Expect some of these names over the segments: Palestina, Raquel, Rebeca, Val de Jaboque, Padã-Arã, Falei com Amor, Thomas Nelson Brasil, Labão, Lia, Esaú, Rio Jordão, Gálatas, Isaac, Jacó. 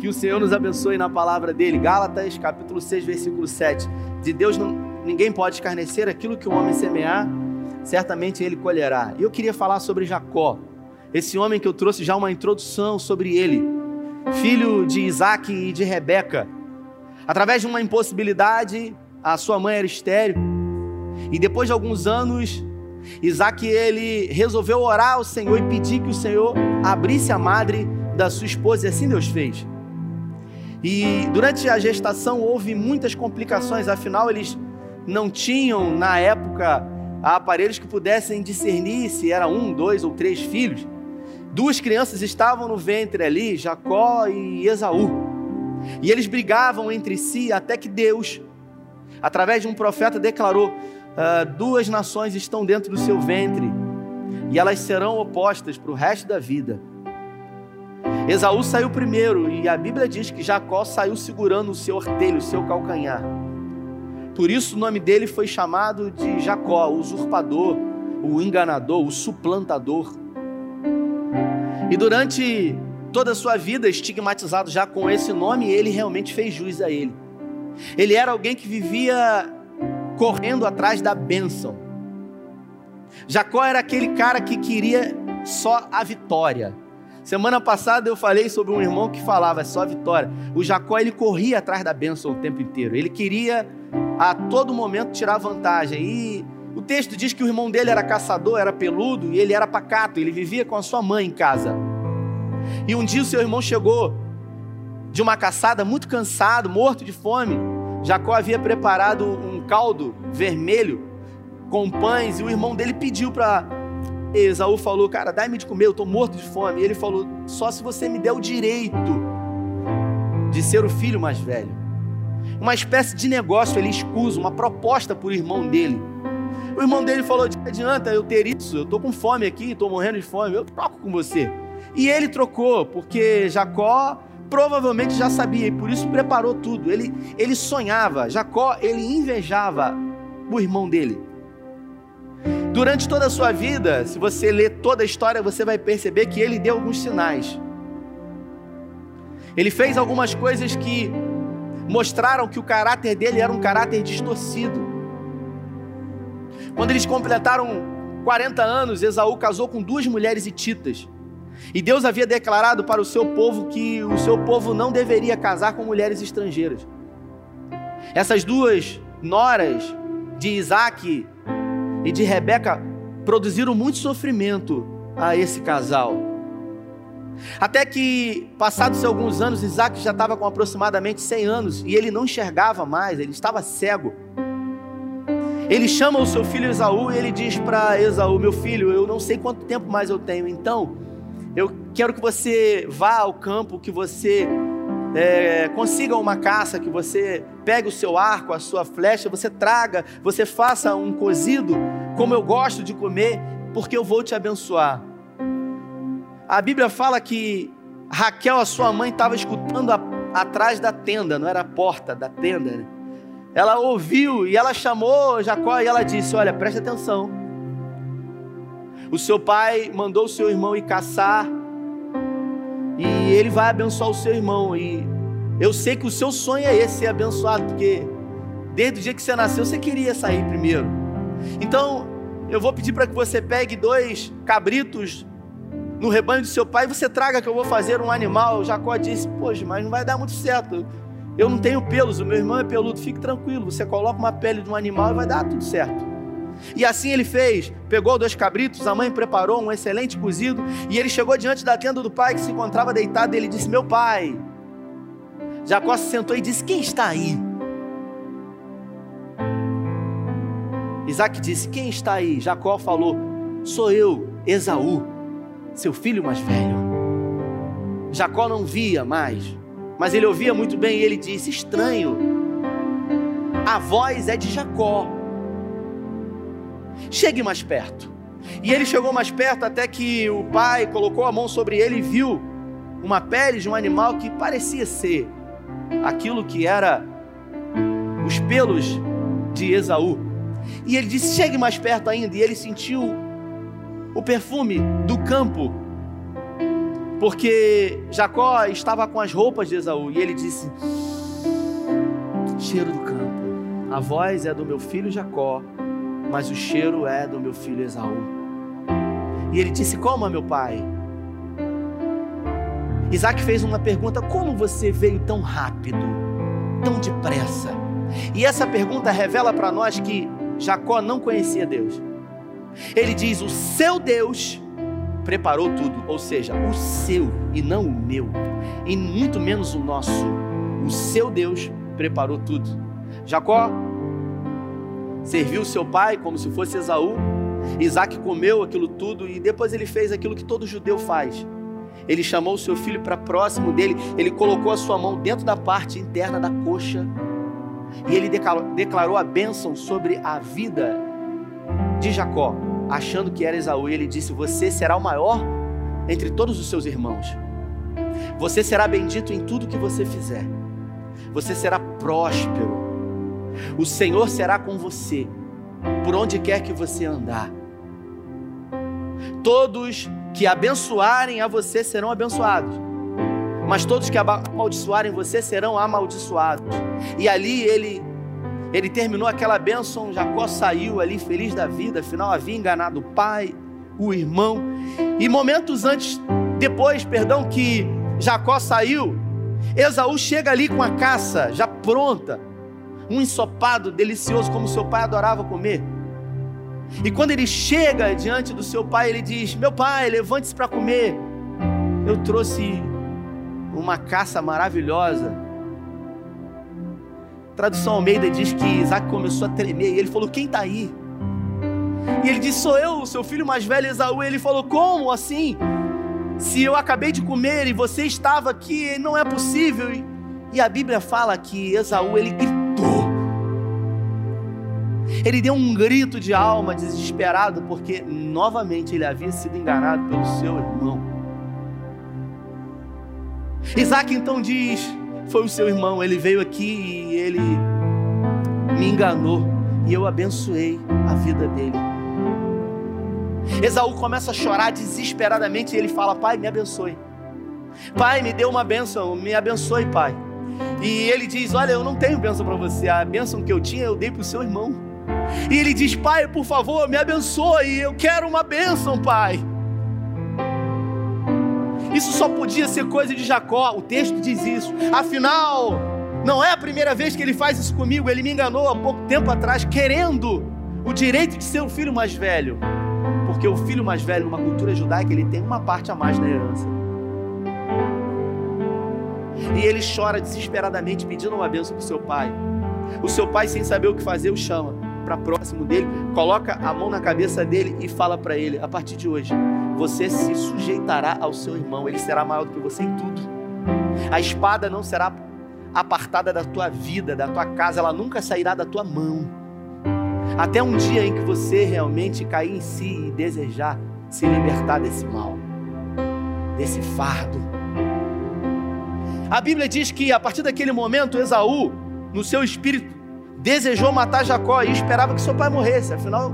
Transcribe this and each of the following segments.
Que o Senhor nos abençoe na palavra dele. Gálatas, capítulo 6, versículo 7. De Deus ninguém pode escarnecer, aquilo que o homem semear, certamente ele colherá. E eu queria falar sobre Jacó, esse homem que eu trouxe já uma introdução sobre ele, filho de Isaac e de Rebeca. Através de uma impossibilidade, a sua mãe era estéril, e depois de alguns anos, Isaac ele resolveu orar ao Senhor e pedir que o Senhor abrisse a madre da sua esposa, e assim Deus fez. E durante a gestação houve muitas complicações, afinal eles não tinham na época aparelhos que pudessem discernir se era 1, 2 ou 3 filhos. 2 crianças estavam no ventre ali, Jacó e Esaú. E eles brigavam entre si até que Deus, através de um profeta, declarou: 2 nações estão dentro do seu ventre e elas serão opostas para o resto da vida. Esaú saiu primeiro e a Bíblia diz que Jacó saiu segurando o seu ortelho, o seu calcanhar. Por isso o nome dele foi chamado de Jacó, o usurpador, o enganador, o suplantador. E durante toda a sua vida, estigmatizado já com esse nome, ele realmente fez jus a ele. Ele era alguém que vivia correndo atrás da bênção. Jacó era aquele cara que queria só a vitória. Semana passada eu falei sobre um irmão que falava só a vitória. O Jacó, ele corria atrás da bênção o tempo inteiro. Ele queria a todo momento tirar vantagem. E o texto diz que o irmão dele era caçador, era peludo e ele era pacato. Ele vivia com a sua mãe em casa. E um dia o seu irmão chegou de uma caçada, muito cansado, morto de fome. Jacó havia preparado um caldo vermelho com pães e o irmão dele pediu para Esaú, falou: cara, dá-me de comer, eu estou morto de fome. E ele falou: só se você me der o direito de ser o filho mais velho. Uma espécie de negócio, ele escusa, uma proposta para o irmão dele. O irmão dele falou: não adianta eu ter isso, eu estou com fome aqui, estou morrendo de fome, eu troco com você. E ele trocou, porque Jacó provavelmente já sabia e por isso preparou tudo. Ele sonhava, Jacó ele invejava o irmão dele. Durante toda a sua vida, se você ler toda a história, você vai perceber que ele deu alguns sinais. Ele fez algumas coisas que mostraram que o caráter dele era um caráter distorcido. Quando eles completaram 40 anos, Esaú casou com 2 mulheres hititas. E Deus havia declarado para o seu povo que o seu povo não deveria casar com mulheres estrangeiras. Essas 2 noras de Isaac e de Rebeca produziram muito sofrimento a esse casal. Até que, passados alguns anos, Isaac já estava com aproximadamente 100 anos e ele não enxergava mais, ele estava cego. Ele chama o seu filho Esaú e ele diz para Esaú: meu filho, eu não sei quanto tempo mais eu tenho, então eu quero que você vá ao campo, que você consiga uma caça, que você pegue o seu arco, a sua flecha, você traga, você faça um cozido, como eu gosto de comer, porque eu vou te abençoar. A Bíblia fala que Raquel, a sua mãe, estava escutando atrás da tenda, não era a porta da tenda, né? Ela ouviu e ela chamou Jacó e ela disse: olha, presta atenção. O seu pai mandou o seu irmão ir caçar e ele vai abençoar o seu irmão. E eu sei que o seu sonho é esse, ser abençoado, porque desde o dia que você nasceu, você queria sair primeiro. Então, eu vou pedir para que você pegue 2 cabritos no rebanho do seu pai e você traga que eu vou fazer um animal. Jacó disse: poxa, mas não vai dar muito certo. Eu não tenho pelos, o meu irmão é peludo. Fique tranquilo, você coloca uma pele de um animal e vai dar tudo certo. E assim ele fez, pegou 2 cabritos, a mãe preparou um excelente cozido e ele chegou diante da tenda do pai que se encontrava deitado e ele disse: meu pai. Jacó se sentou e disse: quem está aí? Isaac disse: quem está aí? Jacó falou: sou eu, Esaú, seu filho mais velho. Jacó não via mais, mas ele ouvia muito bem e ele disse: estranho, a voz é de Jacó. Chegue mais perto. E ele chegou mais perto até que o pai colocou a mão sobre ele e viu uma pele de um animal que parecia ser aquilo que era os pelos de Esaú. E ele disse: chegue mais perto ainda. E ele sentiu o perfume do campo porque Jacó estava com as roupas de Esaú, e ele disse: cheiro do campo, a voz é do meu filho Jacó, mas o cheiro é do meu filho Esaú. E ele disse: coma, meu pai. Isaac fez uma pergunta: como você veio tão rápido, tão depressa? E essa pergunta revela para nós que Jacó não conhecia Deus. Ele diz: o seu Deus preparou tudo, ou seja, o seu e não o meu, e muito menos o nosso. O seu Deus preparou tudo. Jacó serviu seu pai como se fosse Esaú. Isaac comeu aquilo tudo e depois ele fez aquilo que todo judeu faz. Ele chamou o seu filho para próximo dele, ele colocou a sua mão dentro da parte interna da coxa e ele declarou a bênção sobre a vida de Jacó, achando que era Esaú. E ele disse: você será o maior entre todos os seus irmãos, você será bendito em tudo que você fizer, você será próspero, o Senhor será com você, por onde quer que você andar. Todos que abençoarem a você serão abençoados, mas todos que amaldiçoarem você serão amaldiçoados. E ali ele terminou aquela bênção. Jacó saiu ali feliz da vida, afinal havia enganado o pai, o irmão. E momentos depois que Jacó saiu, Esaú chega ali com a caça já pronta, um ensopado delicioso como seu pai adorava comer. E quando ele chega diante do seu pai, ele diz: meu pai, levante-se para comer, eu trouxe uma caça maravilhosa. Tradução Almeida diz que Isaac começou a tremer, e ele falou: quem está aí? E ele disse: sou eu, seu filho mais velho Esaú. E ele falou: como assim? Se eu acabei de comer e você estava aqui, não é possível. E a Bíblia fala que Esaú, ele gritou, ele deu um grito de alma, desesperado, porque novamente ele havia sido enganado pelo seu irmão. Isaac então diz: foi o seu irmão, ele veio aqui e ele me enganou, e eu abençoei a vida dele. Esaú começa a chorar desesperadamente, e ele fala: pai, me abençoe, pai, me dê uma bênção, me abençoe, pai. E ele diz: olha, eu não tenho bênção para você, a bênção que eu tinha eu dei para o seu irmão. E ele diz: pai, por favor, me abençoe, eu quero uma bênção, pai. Isso só podia ser coisa de Jacó, o texto diz isso. Afinal, não é a primeira vez que ele faz isso comigo, ele me enganou há pouco tempo atrás, querendo o direito de ser o filho mais velho. Porque o filho mais velho, numa cultura judaica, ele tem uma parte a mais na herança. E ele chora desesperadamente, pedindo uma bênção para o seu pai. O seu pai, sem saber o que fazer, o chama para próximo dele, coloca a mão na cabeça dele e fala para ele: a partir de hoje, você se sujeitará ao seu irmão, ele será maior do que você em tudo. A espada não será apartada da tua vida, da tua casa, ela nunca sairá da tua mão. Até um dia em que você realmente cair em si e desejar se libertar desse mal, desse fardo. A Bíblia diz que a partir daquele momento, Esaú, no seu espírito, desejou matar Jacó e esperava que seu pai morresse, afinal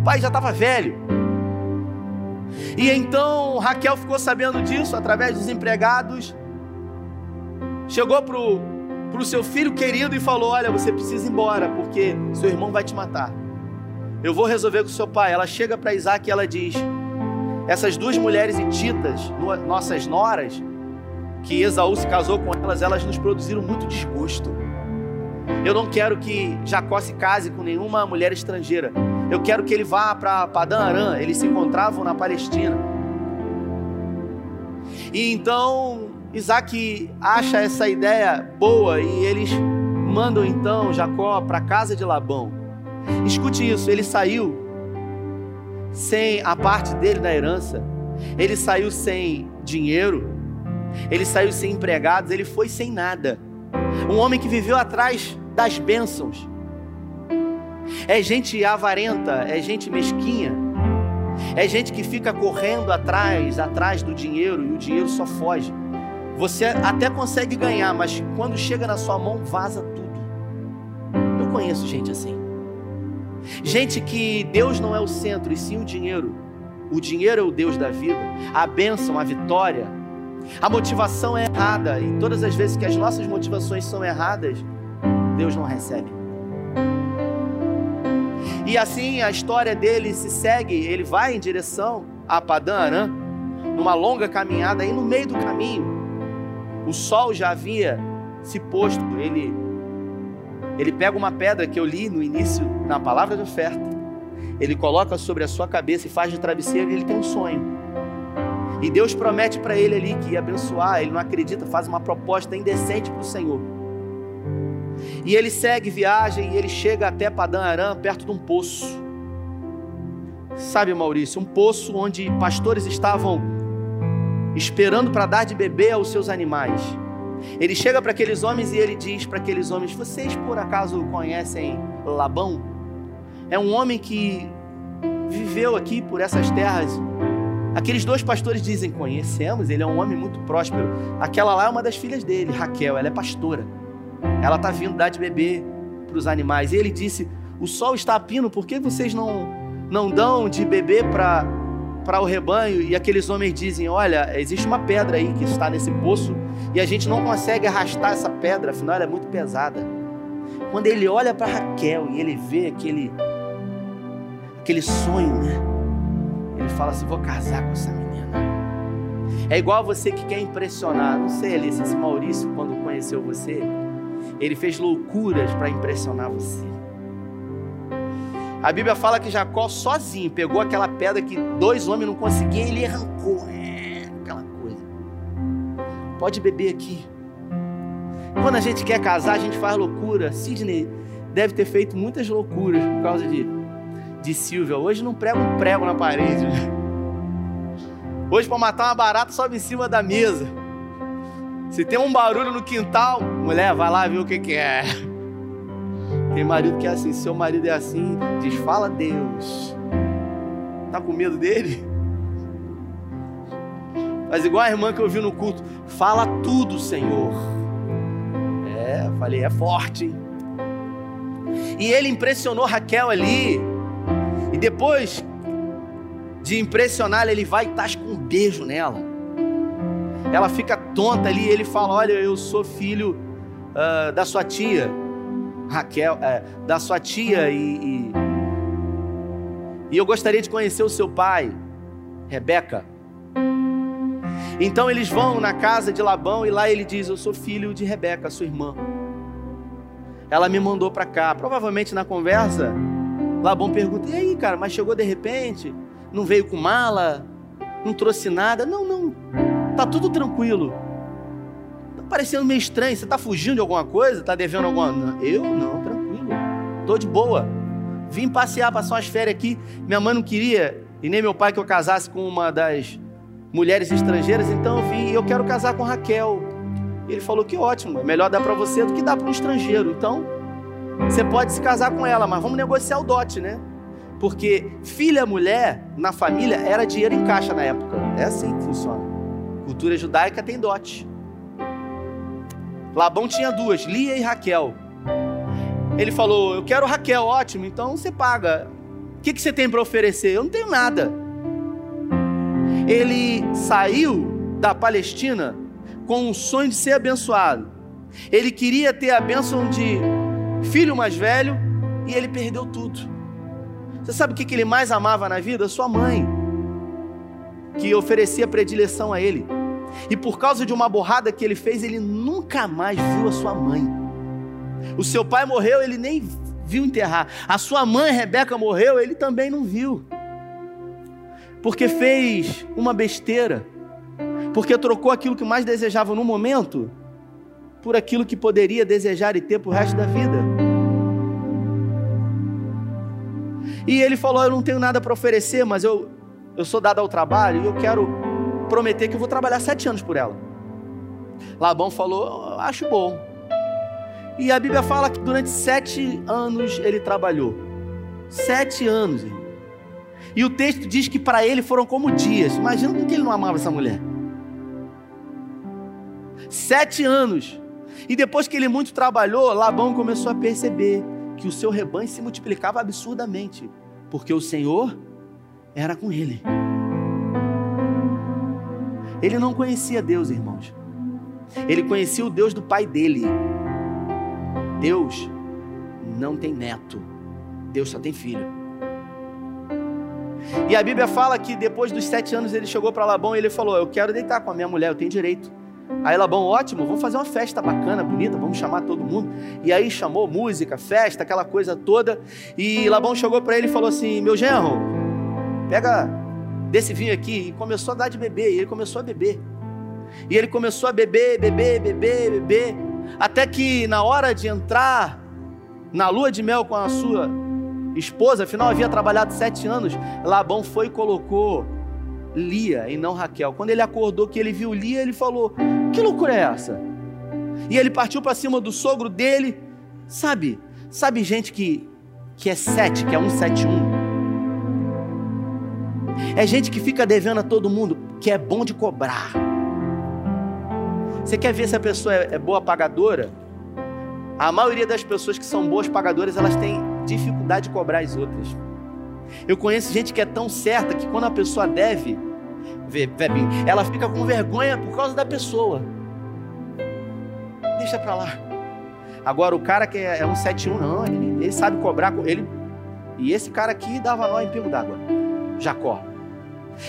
o pai já estava velho. E então Raquel ficou sabendo disso através dos empregados, chegou pro seu filho querido e falou: olha, você precisa ir embora, porque seu irmão vai te matar, eu vou resolver com seu pai. Ela chega para Isaac e ela diz: essas duas mulheres hititas, nossas noras, que Esaú se casou com elas nos produziram muito desgosto. Eu não quero que Jacó se case com nenhuma mulher estrangeira, eu quero que ele vá para Padã-Arã. Eles se encontravam na Palestina. E então Isaac acha essa ideia boa e eles mandam então Jacó para a casa de Labão. Escute isso, ele saiu sem a parte dele da herança, ele saiu sem dinheiro, ele saiu sem empregados, ele foi sem nada. Um homem que viveu atrás das bênçãos. É gente avarenta, é gente mesquinha, é gente que fica correndo atrás do dinheiro, e o dinheiro só foge. Você até consegue ganhar, mas quando chega na sua mão, vaza tudo. Eu conheço gente assim. Gente que Deus não é o centro, e sim o dinheiro. O dinheiro é o Deus da vida, a bênção, a vitória, A motivação é errada, e todas as vezes que as nossas motivações são erradas, Deus não recebe. E assim a história dele se segue, ele vai em direção a Padã-Arã, numa longa caminhada, e no meio do caminho, o sol já havia se posto. Ele pega uma pedra que eu li no início, na palavra de oferta, ele coloca sobre a sua cabeça e faz de travesseiro, e ele tem um sonho. E Deus promete para ele ali que ia abençoar, ele não acredita, faz uma proposta indecente para o Senhor. E ele segue viagem e ele chega até Padã-Arã, perto de um poço. Sabe, Maurício, um poço onde pastores estavam esperando para dar de beber aos seus animais. Ele chega para aqueles homens e ele diz para aqueles homens: vocês por acaso conhecem Labão? É um homem que viveu aqui por essas terras. Aqueles dois pastores dizem: conhecemos, ele é um homem muito próspero. Aquela lá é uma das filhas dele, Raquel, ela é pastora. Ela está vindo dar de beber para os animais. E ele disse: o sol está a pino, por que vocês não dão de beber para o rebanho? E aqueles homens dizem: olha, existe uma pedra aí que está nesse poço e a gente não consegue arrastar essa pedra, afinal ela é muito pesada. Quando ele olha para Raquel e ele vê aquele sonho, né? Ele fala assim: vou casar com essa menina. É igual você que quer impressionar. Não sei, Alice, esse Maurício, quando conheceu você, ele fez loucuras para impressionar você. A Bíblia fala que Jacó sozinho pegou aquela pedra que dois homens não conseguiam, ele arrancou. Aquela coisa. Pode beber aqui. Quando a gente quer casar, a gente faz loucura. Sidney deve ter feito muitas loucuras por causa de Silvia. Hoje não prega um prego na parede. Hoje, para matar uma barata, sobe em cima da mesa. Se tem um barulho no quintal, mulher, vai lá ver o que é. Tem marido que é assim. Seu marido é assim, diz: fala Deus. Tá com medo dele? Mas igual a irmã que eu vi no culto: fala tudo, Senhor. É, falei, é forte, hein? E ele impressionou Raquel ali. E depois de impressioná-la, ele vai e tasca um beijo nela. Ela fica tonta ali, ele fala: olha, eu sou filho da sua tia, Raquel, da sua tia, e eu gostaria de conhecer o seu pai, Rebeca. Então eles vão na casa de Labão e lá ele diz: eu sou filho de Rebeca, sua irmã. Ela me mandou para cá. Provavelmente na conversa, Labão pergunta: e aí, cara, mas chegou de repente? Não veio com mala? Não trouxe nada? Não, tá tudo tranquilo. Tá parecendo meio estranho, você tá fugindo de alguma coisa? Tá devendo alguma... Não, eu não, tranquilo, tô de boa. Vim passear, passar umas férias aqui. Minha mãe não queria, e nem meu pai, que eu casasse com uma das mulheres estrangeiras, então eu vim, e eu quero casar com Raquel. E ele falou: que ótimo, é melhor dar pra você do que dar pra um estrangeiro, então... você pode se casar com ela, mas vamos negociar o dote, né? Porque filha mulher na família era dinheiro em caixa na época. É assim que funciona. Cultura judaica tem dote. Labão tinha duas, Lia e Raquel. Ele falou: eu quero Raquel, ótimo, então você paga. O que você tem para oferecer? Eu não tenho nada. Ele saiu da Palestina com o sonho de ser abençoado. Ele queria ter a bênção de filho mais velho, e ele perdeu tudo. Você sabe o que ele mais amava na vida? Sua mãe, que oferecia predileção a ele. E por causa de uma borrada que ele fez, ele nunca mais viu a sua mãe. O seu pai morreu, ele nem viu enterrar. A sua mãe, Rebeca, morreu, ele também não viu. Porque fez uma besteira. Porque trocou aquilo que mais desejava no momento por aquilo que poderia desejar e ter pro resto da vida. E ele falou: eu não tenho nada para oferecer, mas eu sou dado ao trabalho, e eu quero prometer que eu vou trabalhar 7 anos por ela. Labão falou: acho bom. E a Bíblia fala que durante 7 anos ele trabalhou. 7 anos. E o texto diz que para ele foram como dias. Imagina como que ele não amava essa mulher. 7 anos. E depois que ele muito trabalhou, Labão começou a perceber que o seu rebanho se multiplicava absurdamente, porque o Senhor era com ele. Ele não conhecia Deus, irmãos. Ele conhecia o Deus do pai dele. Deus não tem neto. Deus só tem filho. E a Bíblia fala que depois dos 7 anos ele chegou para Labão e ele falou: eu quero deitar com a minha mulher, eu tenho direito. Aí Labão: ótimo, vamos fazer uma festa bacana, bonita, vamos chamar todo mundo. E aí chamou música, festa, aquela coisa toda. E Labão chegou para ele e falou assim: meu genro, pega desse vinho aqui. E começou a dar de beber, e ele começou a beber. E ele começou a beber, até que na hora de entrar na lua de mel com a sua esposa, afinal havia trabalhado 7 anos, Labão foi e colocou Lia e não Raquel. Quando ele acordou, que ele viu Lia, ele falou: que loucura é essa? E ele partiu para cima do sogro dele. Sabe gente que é 7, que é 171? É gente que fica devendo a todo mundo, que é bom de cobrar. Você quer ver se a pessoa é boa pagadora? A maioria das pessoas que são boas pagadoras, elas têm dificuldade de cobrar as outras. Eu conheço gente que é tão certa que quando a pessoa deve, ela fica com vergonha por causa da pessoa. Deixa pra lá. Agora o cara que é 171, não, ele sabe cobrar. E esse cara aqui dava nó em pingo d'água, Jacó.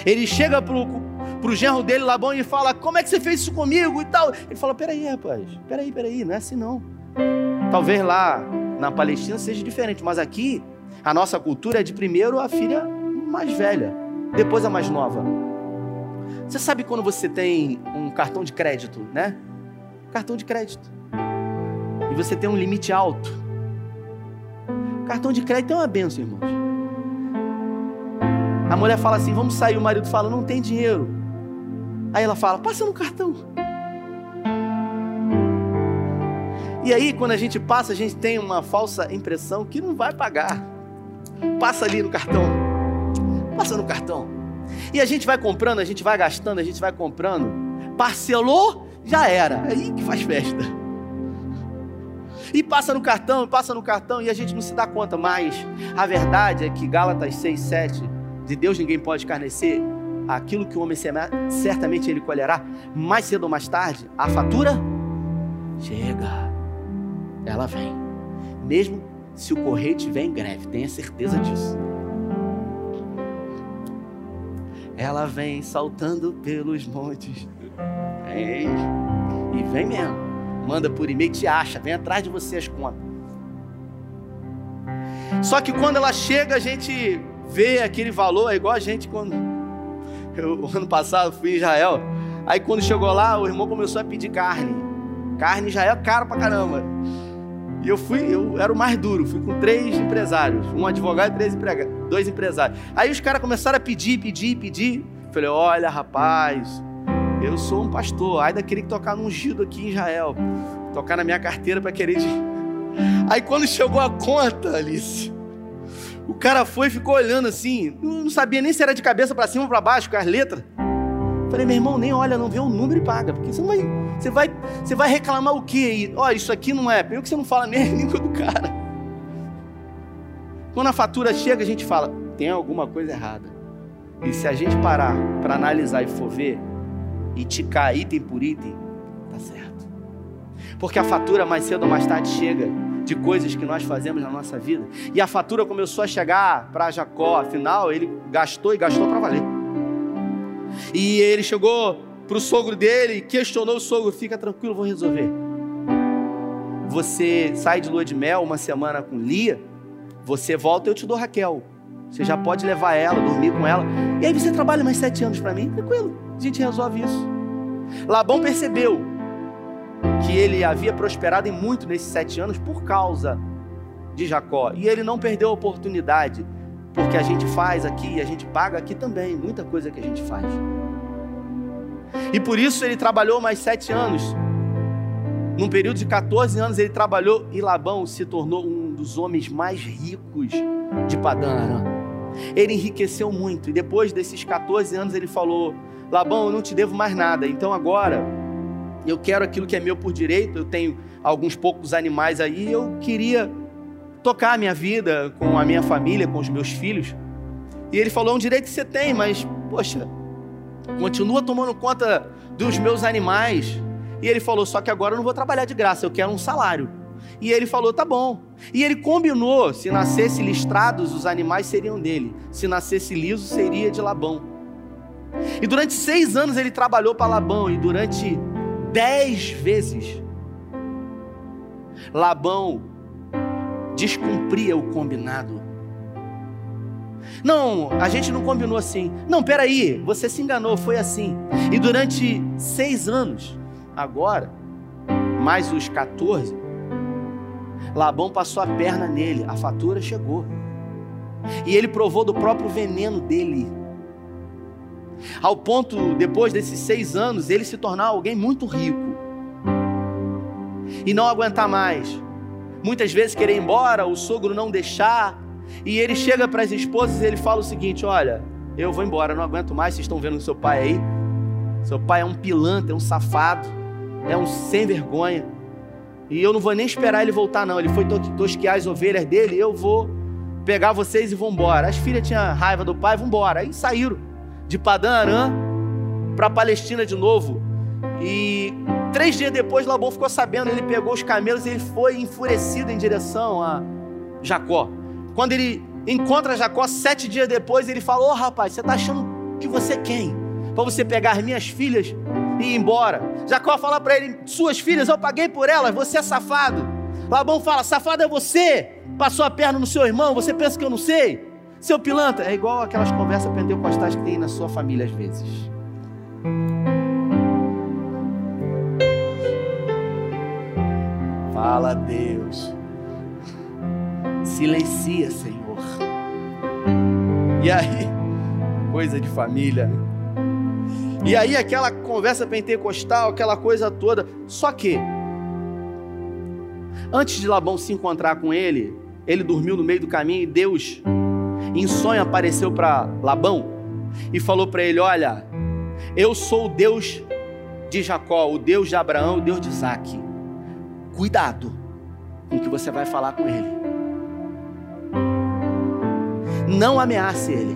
Ele chega pro genro dele, Labão, e fala: como é que você fez isso comigo e tal? Ele fala: peraí, rapaz, peraí, não é assim não. Talvez lá na Palestina seja diferente, mas aqui a nossa cultura é de primeiro a filha mais velha, depois a mais nova. Você sabe quando você tem um cartão de crédito, né? Cartão de crédito. E você tem um limite alto. Cartão de crédito é uma benção, irmãos. A mulher fala assim: vamos sair. O marido fala: não tem dinheiro. Aí ela fala: passa no cartão. E aí quando a gente passa, a gente tem uma falsa impressão que não vai pagar. Passa ali no cartão. Passa no cartão. E a gente vai comprando, a gente vai gastando, a gente vai comprando. Parcelou, já era. Aí que faz festa. E passa no cartão e a gente não se dá conta mais. A verdade é que Gálatas 6:7... de Deus ninguém pode escarnecer, aquilo que o homem semear, certamente ele colherá, mais cedo ou mais tarde, a fatura chega, ela vem, mesmo se o correio estiver em greve, tenha certeza disso. Ela vem saltando pelos montes, e vem mesmo, manda por e-mail, te acha, vem atrás de você as contas. Só que quando ela chega, a gente vê aquele valor. É igual a gente quando... O ano passado fui em Israel, aí quando chegou lá, o irmão começou a pedir carne. Carne em Israel é caro pra caramba. E eu era o mais duro, fui com 3 empresários, um advogado e 2 empresários. Aí os caras começaram a pedir. Falei: olha, rapaz, eu sou um pastor, ainda queria que tocar num ungido aqui em Israel, tocar na minha carteira pra querer... Aí quando chegou a conta, Alice, o cara foi e ficou olhando assim, não sabia nem se era de cabeça para cima ou para baixo, com as letras. Falei: meu irmão, nem olha, não vê o número e paga, porque você vai reclamar o quê aí? Ó, isso aqui não é, pelo que você não fala nem a língua do cara. Quando a fatura chega, a gente fala: tem alguma coisa errada. E se a gente parar para analisar e for ver, e ticar item por item, tá certo. Porque a fatura mais cedo ou mais tarde chega, de coisas que nós fazemos na nossa vida. E a fatura começou a chegar para Jacó. Afinal, ele gastou para valer. E ele chegou para o sogro dele e questionou o sogro: fica tranquilo, vou resolver. Você sai de lua de mel uma semana com Lia, você volta e eu te dou Raquel. Você já pode levar ela, dormir com ela. E aí você trabalha mais 7 anos para mim, tranquilo, a gente resolve isso. Labão percebeu que ele havia prosperado em muito nesses 7 anos por causa de Jacó, e ele não perdeu a oportunidade, porque a gente faz aqui e a gente paga aqui também, muita coisa que a gente faz. E por isso ele trabalhou mais 7 anos. Num período de 14 anos ele trabalhou, e Labão se tornou um dos homens mais ricos de Padã-Arã. Ele enriqueceu muito, e depois desses 14 anos ele falou: Labão, eu não te devo mais nada, então agora eu quero aquilo que é meu por direito. Eu tenho alguns poucos animais aí, eu queria tocar a minha vida com a minha família, com os meus filhos. E ele falou: é um direito que você tem, mas, poxa, continua tomando conta dos meus animais. E ele falou, só que agora eu não vou trabalhar de graça, eu quero um salário. E ele falou, tá bom. E ele combinou, se nascesse listrados, os animais seriam dele. Se nascesse liso, seria de Labão. E durante 6 anos ele trabalhou para Labão. E durante 10 vezes, Labão descumpria o combinado. Não, a gente não combinou assim. Não, peraí, você se enganou, foi assim. E durante 6 anos, agora, mais os 14, Labão passou a perna nele, a fatura chegou. E ele provou do próprio veneno dele. Ao ponto, depois desses 6 anos, ele se tornar alguém muito rico. E não aguentar mais. Muitas vezes querer ir embora, o sogro não deixar. E ele chega para as esposas e ele fala o seguinte, olha, eu vou embora, não aguento mais, vocês estão vendo seu pai aí? Seu pai é um pilantra, é um safado, é um sem vergonha. E eu não vou nem esperar ele voltar não, ele foi tosquear as ovelhas dele, eu vou pegar vocês e vou embora. As filhas tinham raiva do pai, vão embora. Aí saíram de Padã-Arã para a Palestina de novo. E 3 dias depois Labão ficou sabendo, ele pegou os camelos e ele foi enfurecido em direção a Jacó. Quando ele encontra Jacó, 7 dias depois, ele fala, ô rapaz, você está achando que você é quem? Para você pegar as minhas filhas e ir embora. Jacó fala para ele, suas filhas, eu paguei por elas, você é safado. Labão fala, safado é você, passou a perna no seu irmão, você pensa que eu não sei? Seu pilantra, é igual aquelas conversas pentecostais que tem na sua família às vezes. Fala Deus. Silencia, Senhor. E aí, coisa de família, né? E aí aquela conversa pentecostal, aquela coisa toda. Só que, antes de Labão se encontrar com ele, ele dormiu no meio do caminho e Deus, em sonho, apareceu para Labão e falou para ele, olha, eu sou o Deus de Jacó, o Deus de Abraão, o Deus de Isaac. Cuidado com o que você vai falar com ele. Não ameace ele,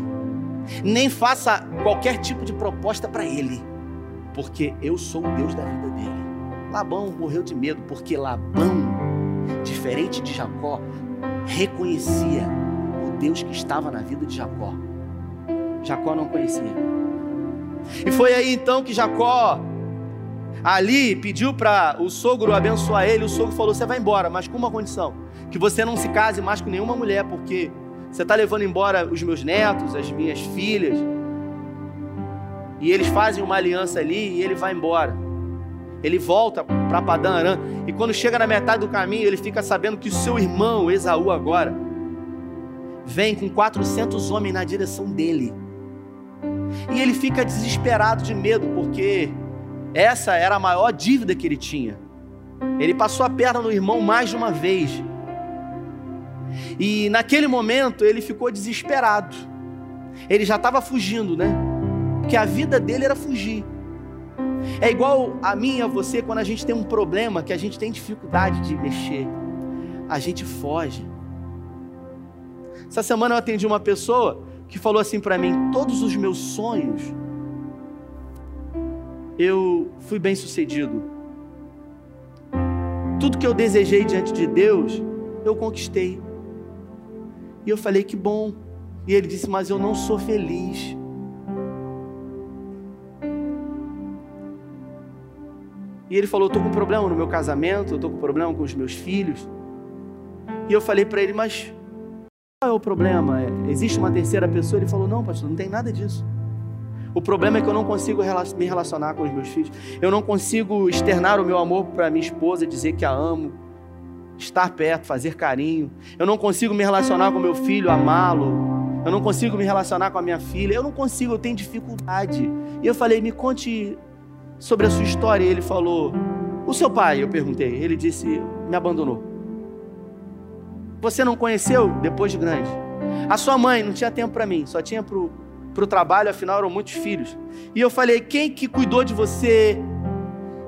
nem faça qualquer tipo de proposta para ele, porque eu sou o Deus da vida dele. Labão morreu de medo, porque Labão, diferente de Jacó, reconhecia o Deus que estava na vida de Jacó. Jacó não conhecia. E foi aí então que Jacó ali pediu para o sogro abençoar ele. O sogro falou, você vai embora, mas com uma condição, que você não se case mais com nenhuma mulher, porque você está levando embora os meus netos, as minhas filhas. E eles fazem uma aliança ali e ele vai embora. Ele volta para Padã-Arã. E quando chega na metade do caminho, ele fica sabendo que o seu irmão, Esaú, agora, vem com 400 homens na direção dele. E ele fica desesperado de medo, porque essa era a maior dívida que ele tinha. Ele passou a perna no irmão mais de uma vez. E naquele momento ele ficou desesperado. Ele já estava fugindo, né? Porque a vida dele era fugir. É igual a mim e a você, quando a gente tem um problema, que a gente tem dificuldade de mexer, a gente foge. Essa semana eu atendi uma pessoa que falou assim para mim, todos os meus sonhos, eu fui bem sucedido. Tudo que eu desejei diante de Deus, eu conquistei. E eu falei, que bom. E ele disse, mas eu não sou feliz. E ele falou, eu tô com problema no meu casamento, eu tô com problema com os meus filhos. E eu falei para ele, mas qual é o problema? Existe uma terceira pessoa? Ele falou, não, pastor, não tem nada disso. O problema é que eu não consigo me relacionar com os meus filhos. Eu não consigo externar o meu amor para minha esposa, dizer que a amo, estar perto, fazer carinho. Eu não consigo me relacionar com meu filho, amá-lo. Eu não consigo me relacionar com a minha filha. Eu não consigo, eu tenho dificuldade. E eu falei, me conte sobre a sua história. E ele falou, o seu pai, eu perguntei. Ele disse, me abandonou. Você não conheceu depois de grande. A sua mãe não tinha tempo para mim, só tinha pro trabalho, afinal eram muitos filhos. E eu falei, quem que cuidou de você?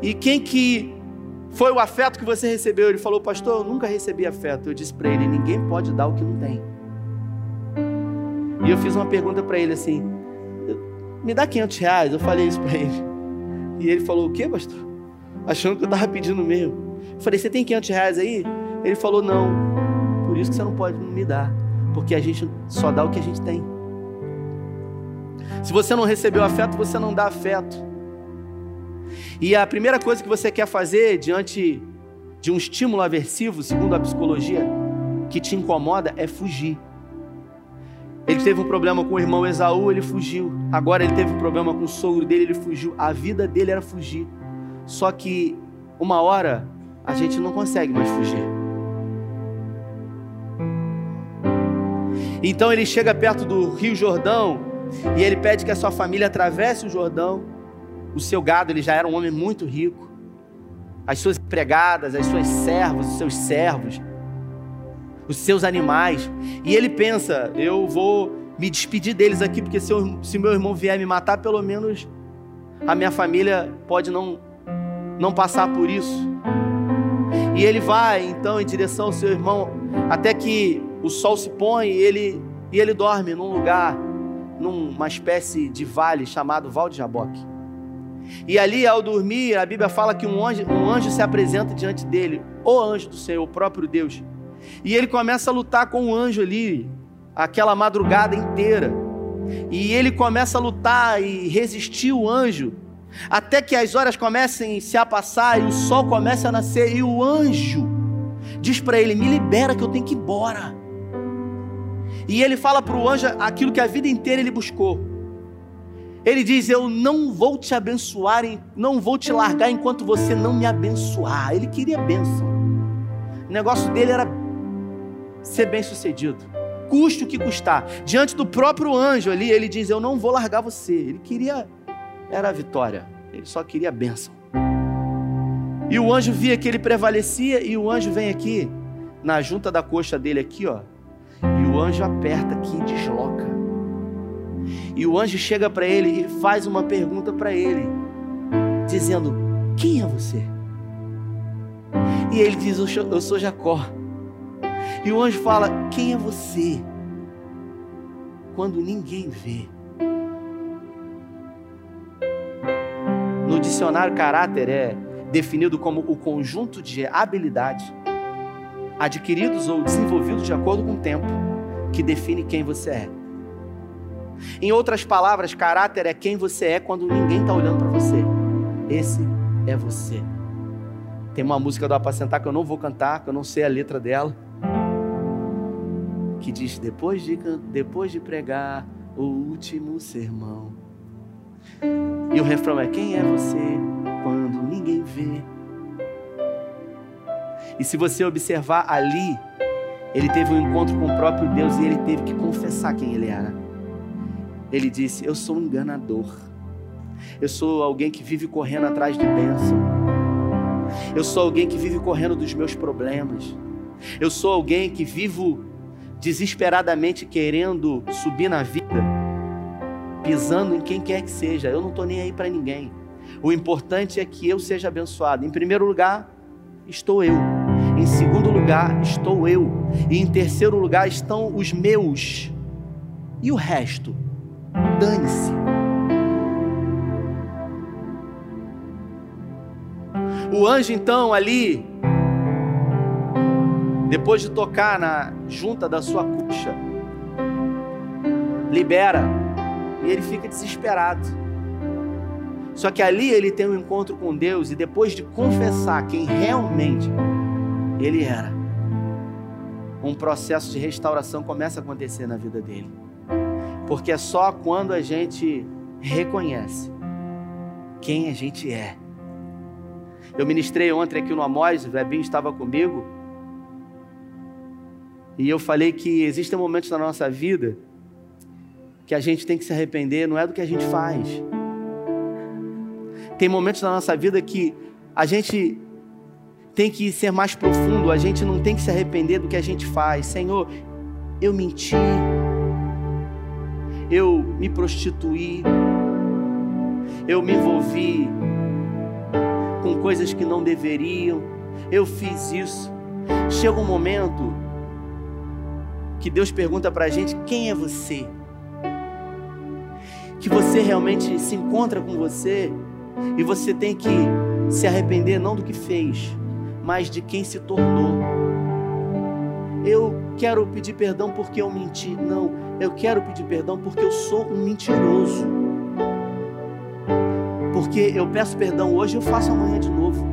E quem que foi o afeto que você recebeu? Ele falou, pastor, eu nunca recebi afeto. Eu disse para ele, ninguém pode dar o que não tem. E eu fiz uma pergunta para ele assim, me dá 500 reais, eu falei isso para ele. E ele falou, o quê, pastor? Achando que eu estava pedindo mesmo. Eu falei, você tem 500 reais aí? Ele falou, não, por isso que você não pode me dar, porque a gente só dá o que a gente tem. Se você não recebeu afeto, você não dá afeto. E a primeira coisa que você quer fazer diante de um estímulo aversivo, segundo a psicologia, que te incomoda, é fugir. Ele teve um problema com o irmão Esaú, ele fugiu. Agora ele teve um problema com o sogro dele, ele fugiu. A vida dele era fugir. Só que uma hora a gente não consegue mais fugir. Então ele chega perto do Rio Jordão e ele pede que a sua família atravesse o Jordão. O seu gado, ele já era um homem muito rico. As suas empregadas, as suas servas, os seus servos, os seus animais. E ele pensa, eu vou me despedir deles aqui, porque se meu irmão vier me matar, pelo menos a minha família pode não passar por isso. E ele vai então em direção ao seu irmão, até que o sol se põe e ele dorme num lugar, numa espécie de vale chamado Val de Jaboque. E ali, ao dormir, a Bíblia fala que um anjo se apresenta diante dele, o anjo do Senhor, o próprio Deus. E ele começa a lutar com o anjo ali, aquela madrugada inteira. E ele começa a lutar e resistir o anjo, até que as horas comecem a se apassar e o sol começa a nascer. E o anjo diz para ele, me libera que eu tenho que ir embora. E ele fala para o anjo aquilo que a vida inteira ele buscou. Ele diz, eu não vou te abençoar, não vou te largar enquanto você não me abençoar. Ele queria bênção. O negócio dele era ser bem sucedido, custe o que custar. Diante do próprio anjo ali, ele diz, eu não vou largar você. Ele queria, era a vitória, ele só queria a bênção. E o anjo via que ele prevalecia, e o anjo vem aqui, na junta da coxa dele aqui, ó, e o anjo aperta aqui e desloca. E o anjo chega para ele e faz uma pergunta para ele, dizendo, quem é você? E ele diz, eu sou Jacó. E o anjo fala, quem é você? Quando ninguém vê. No dicionário, caráter é definido como o conjunto de habilidades adquiridos ou desenvolvidos de acordo com o tempo, que define quem você é. Em outras palavras, caráter é quem você é quando ninguém está olhando para você. Esse é você. Tem uma música do Apacentar que eu não vou cantar, que eu não sei a letra dela, que diz, depois de pregar o último sermão. E o refrão é, quem é você quando ninguém vê? E se você observar ali, ele teve um encontro com o próprio Deus e ele teve que confessar quem ele era. Ele disse, eu sou um enganador. Eu sou alguém que vive correndo atrás de bênção. Eu sou alguém que vive correndo dos meus problemas. Eu sou alguém que vivo desesperadamente querendo subir na vida, pisando em quem quer que seja. Eu não estou nem aí para ninguém. O importante é que eu seja abençoado. Em primeiro lugar, estou eu. Em segundo lugar, estou eu. E em terceiro lugar, estão os meus. E o resto? Dane-se. O anjo então ali, depois de tocar na junta da sua coxa, libera, e ele fica desesperado. Só que ali ele tem um encontro com Deus, e depois de confessar quem realmente ele era, um processo de restauração começa a acontecer na vida dele. Porque é só quando a gente reconhece quem a gente é. Eu ministrei ontem aqui no Amós, o Webinho estava comigo, e eu falei que existem momentos na nossa vida que a gente tem que se arrepender, não é do que a gente faz. Tem momentos na nossa vida que a gente tem que ser mais profundo, a gente não tem que se arrepender do que a gente faz. Senhor, eu menti, eu me prostituí, eu me envolvi com coisas que não deveriam, eu fiz isso. Chega um momento que Deus pergunta pra gente, quem é você? que você realmente se encontra com você e você tem que se arrepender não do que fez, mas de quem se tornou. Eu quero pedir perdão porque eu menti. Não, eu quero pedir perdão porque eu sou um mentiroso. Porque eu peço perdão hoje e eu faço amanhã de novo.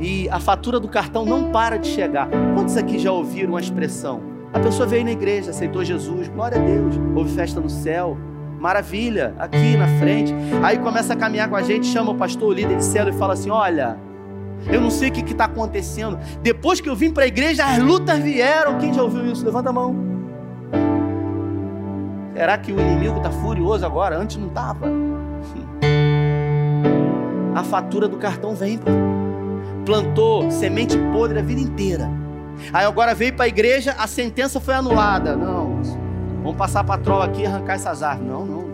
E a fatura do cartão não para de chegar. Quantos aqui já ouviram a expressão? A pessoa veio na igreja, aceitou Jesus, glória a Deus, houve festa no céu, maravilha, aqui na frente. Aí começa a caminhar com a gente, chama o pastor, o líder de célula e fala assim: olha, eu não sei o que está acontecendo. Depois que eu vim para a igreja, as lutas vieram. Quem já ouviu isso? Levanta a mão. Será que o inimigo está furioso agora? Antes não estava. A fatura do cartão vem, plantou semente podre a vida inteira. Aí agora veio para a igreja, a sentença foi anulada. Não, vamos passar a patroa aqui e arrancar essas árvores. Não, não.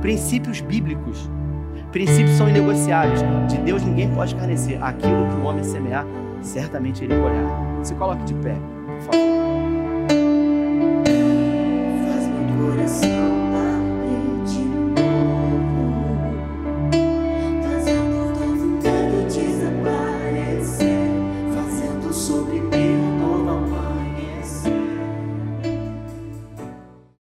Princípios bíblicos. Princípios são inegociáveis. De Deus ninguém pode escarnecer. Aquilo que o homem semear, certamente ele colherá. Se coloque de pé, por favor.